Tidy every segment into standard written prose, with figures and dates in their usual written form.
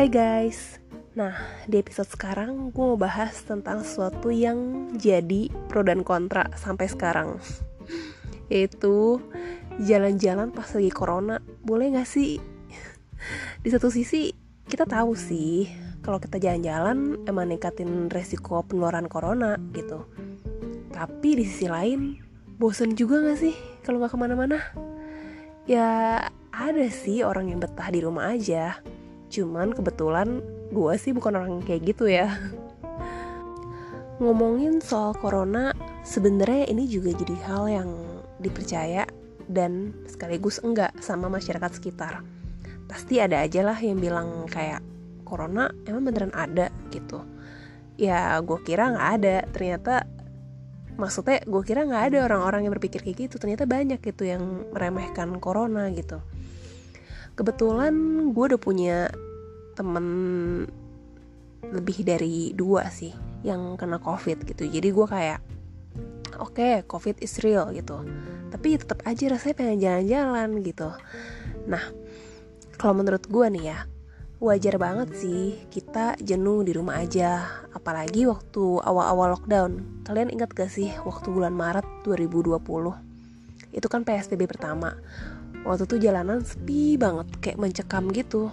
Hai guys, nah di episode sekarang gue mau bahas tentang sesuatu yang jadi pro dan kontra sampai sekarang, yaitu jalan-jalan pas lagi corona. Boleh gak sih? Di satu sisi kita tahu sih kalau kita jalan-jalan emang ningkatin resiko penularan corona gitu, tapi di sisi lain bosen juga gak sih kalau gak kemana-mana? Ya ada sih orang yang betah di rumah aja, cuman kebetulan gue sih bukan orang kayak gitu ya. Ngomongin soal corona, sebenarnya ini juga jadi hal yang dipercaya dan sekaligus enggak sama masyarakat sekitar. Pasti ada aja lah yang bilang kayak, corona emang beneran ada gitu. Ya gue kira gak ada, ternyata maksudnya gue kira gak ada orang-orang yang berpikir kayak gitu. Ternyata banyak gitu yang meremehkan corona gitu. Kebetulan gue udah punya temen lebih dari 2 sih yang kena covid gitu. Jadi gue kayak oke, covid is real gitu. Tapi tetap aja rasanya pengen jalan-jalan gitu. Nah, kalau menurut gue nih ya, wajar banget sih kita jenuh di rumah aja. Apalagi waktu awal-awal lockdown. Kalian ingat gak sih waktu bulan Maret 2020? Itu kan PSBB pertama. Waktu itu jalanan sepi banget, kayak mencekam gitu.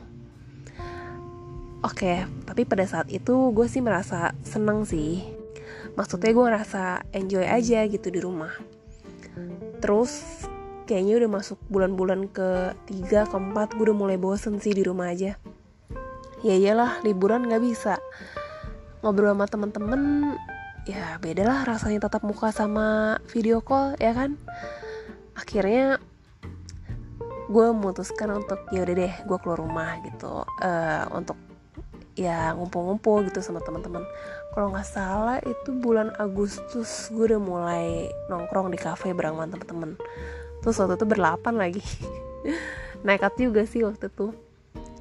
Oke, tapi pada saat itu gue sih merasa seneng sih. Maksudnya gue ngerasa enjoy aja gitu di rumah. Terus kayaknya udah masuk bulan-bulan ke-3, ke-4, gue udah mulai bosen sih di rumah aja. Ya iyalah, liburan gak bisa. Ngobrol sama temen-temen, ya bedalah rasanya tatap muka sama video call, ya kan? Akhirnya gue memutuskan untuk yaudah deh gue keluar rumah gitu, untuk ya ngumpul-ngumpul gitu sama teman-teman. Kalau nggak salah itu bulan Agustus gue udah mulai nongkrong di kafe bareng teman-teman. Terus waktu itu ber-8 lagi. Nekat juga sih waktu itu.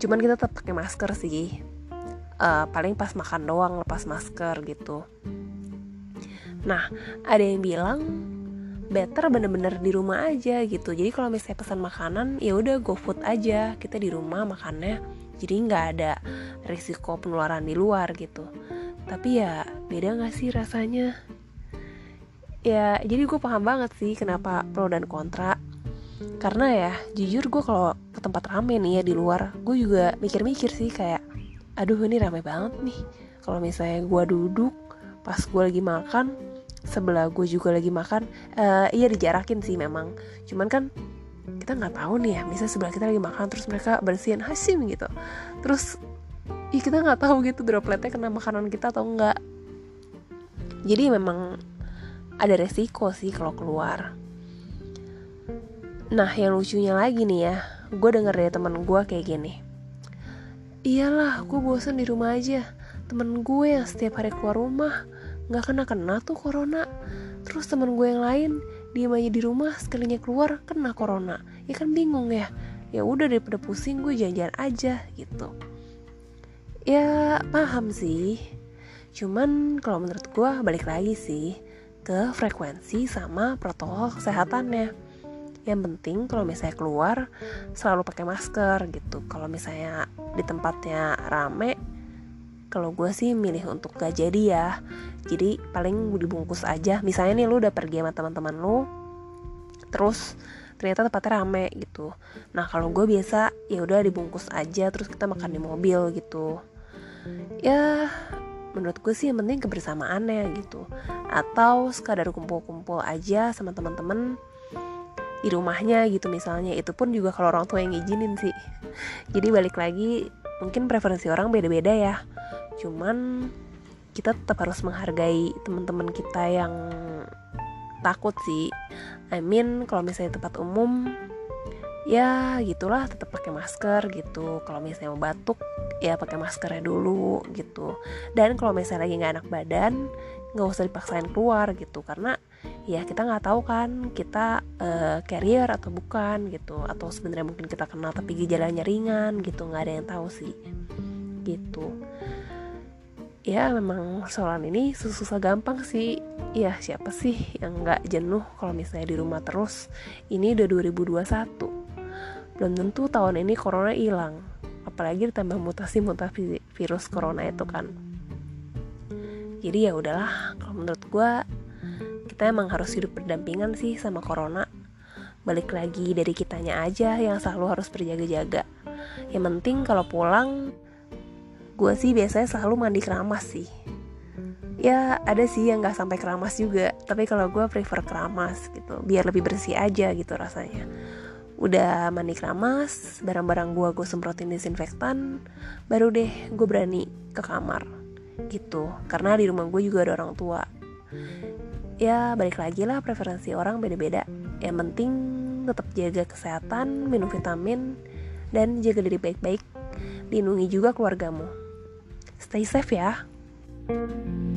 Cuman kita tetap pakai masker sih. Paling pas makan doang lepas masker gitu. Nah, ada yang bilang better bener-bener di rumah aja gitu. Jadi kalau misalnya pesan makanan, ya udah GoFood aja, kita di rumah makannya. Jadi nggak ada risiko penularan di luar gitu. Tapi ya beda nggak sih rasanya? Ya jadi gue paham banget sih kenapa pro dan kontra. Karena ya jujur gue kalau ke tempat rame nih ya di luar, gue juga mikir-mikir sih kayak, aduh ini rame banget nih. Kalau misalnya gue duduk pas gue lagi makan, sebelah gue juga lagi makan, iya dijarakin sih memang. Cuman kan kita nggak tahu nih ya, misalnya sebelah kita lagi makan terus mereka bersihin hasim gitu. Terus kita nggak tahu gitu dropletnya kena makanan kita atau enggak. Jadi memang ada resiko sih kalau keluar. Nah yang lucunya lagi nih ya, gue denger dari teman gue kayak gini. Iyalah, gue bosan di rumah aja. Temen gue yang setiap hari keluar rumah nggak kena tuh corona. Terus teman gue yang lain diem aja di rumah, sekalinya keluar kena corona. Ya kan bingung ya. Ya udah daripada pusing gue jalan-jalan aja gitu. Ya paham sih. Cuman kalau menurut gue balik lagi sih ke frekuensi sama protokol kesehatannya. Yang penting kalau misalnya keluar selalu pakai masker gitu. Kalau misalnya di tempatnya rame, kalau gue sih milih untuk gak jadi ya. Jadi paling dibungkus aja. Misalnya nih lu udah pergi sama teman-teman lu, terus ternyata tempatnya rame gitu. Nah kalau gue biasa ya udah dibungkus aja, terus kita makan di mobil gitu. Ya menurut gue sih yang penting kebersamaannya gitu. Atau sekadar kumpul-kumpul aja sama teman-teman di rumahnya gitu misalnya. Itu pun juga kalau orang tua yang ngizinin sih. Jadi balik lagi, mungkin preferensi orang beda-beda ya. Cuman kita tetap harus menghargai teman-teman kita yang takut sih. I mean kalau misalnya tempat umum, ya gitulah tetap pakai masker gitu. Kalau misalnya mau batuk, ya pakai maskernya dulu gitu. Dan kalau misalnya lagi nggak enak badan, nggak usah dipaksain keluar gitu. Karena ya kita nggak tahu kan kita carrier atau bukan gitu, atau sebenarnya mungkin kita kenal tapi gejalanya ringan gitu, nggak ada yang tahu sih gitu. Ya memang soalan ini susah gampang sih. Ya siapa sih yang nggak jenuh kalau misalnya di rumah terus. Ini udah 2021, belum tentu tahun ini corona hilang. apalagi ditambah mutasi virus corona itu kan. Jadi ya udahlah, kalau menurut gue kita emang harus hidup berdampingan sih sama corona. Balik lagi dari kitanya aja yang selalu harus berjaga-jaga. Yang penting kalau pulang, gue sih biasanya selalu mandi keramas sih. Ya ada sih yang gak sampai keramas juga, tapi kalau gue prefer keramas gitu, biar lebih bersih aja gitu rasanya. Udah mandi keramas, barang-barang gue semprotin disinfektan, baru deh gue berani ke kamar gitu. Karena di rumah gue juga ada orang tua. Ya balik lagi lah, preferensi orang beda-beda. Yang penting tetap jaga kesehatan, minum vitamin, dan jaga diri baik-baik. Lindungi juga keluargamu. Stay safe ya.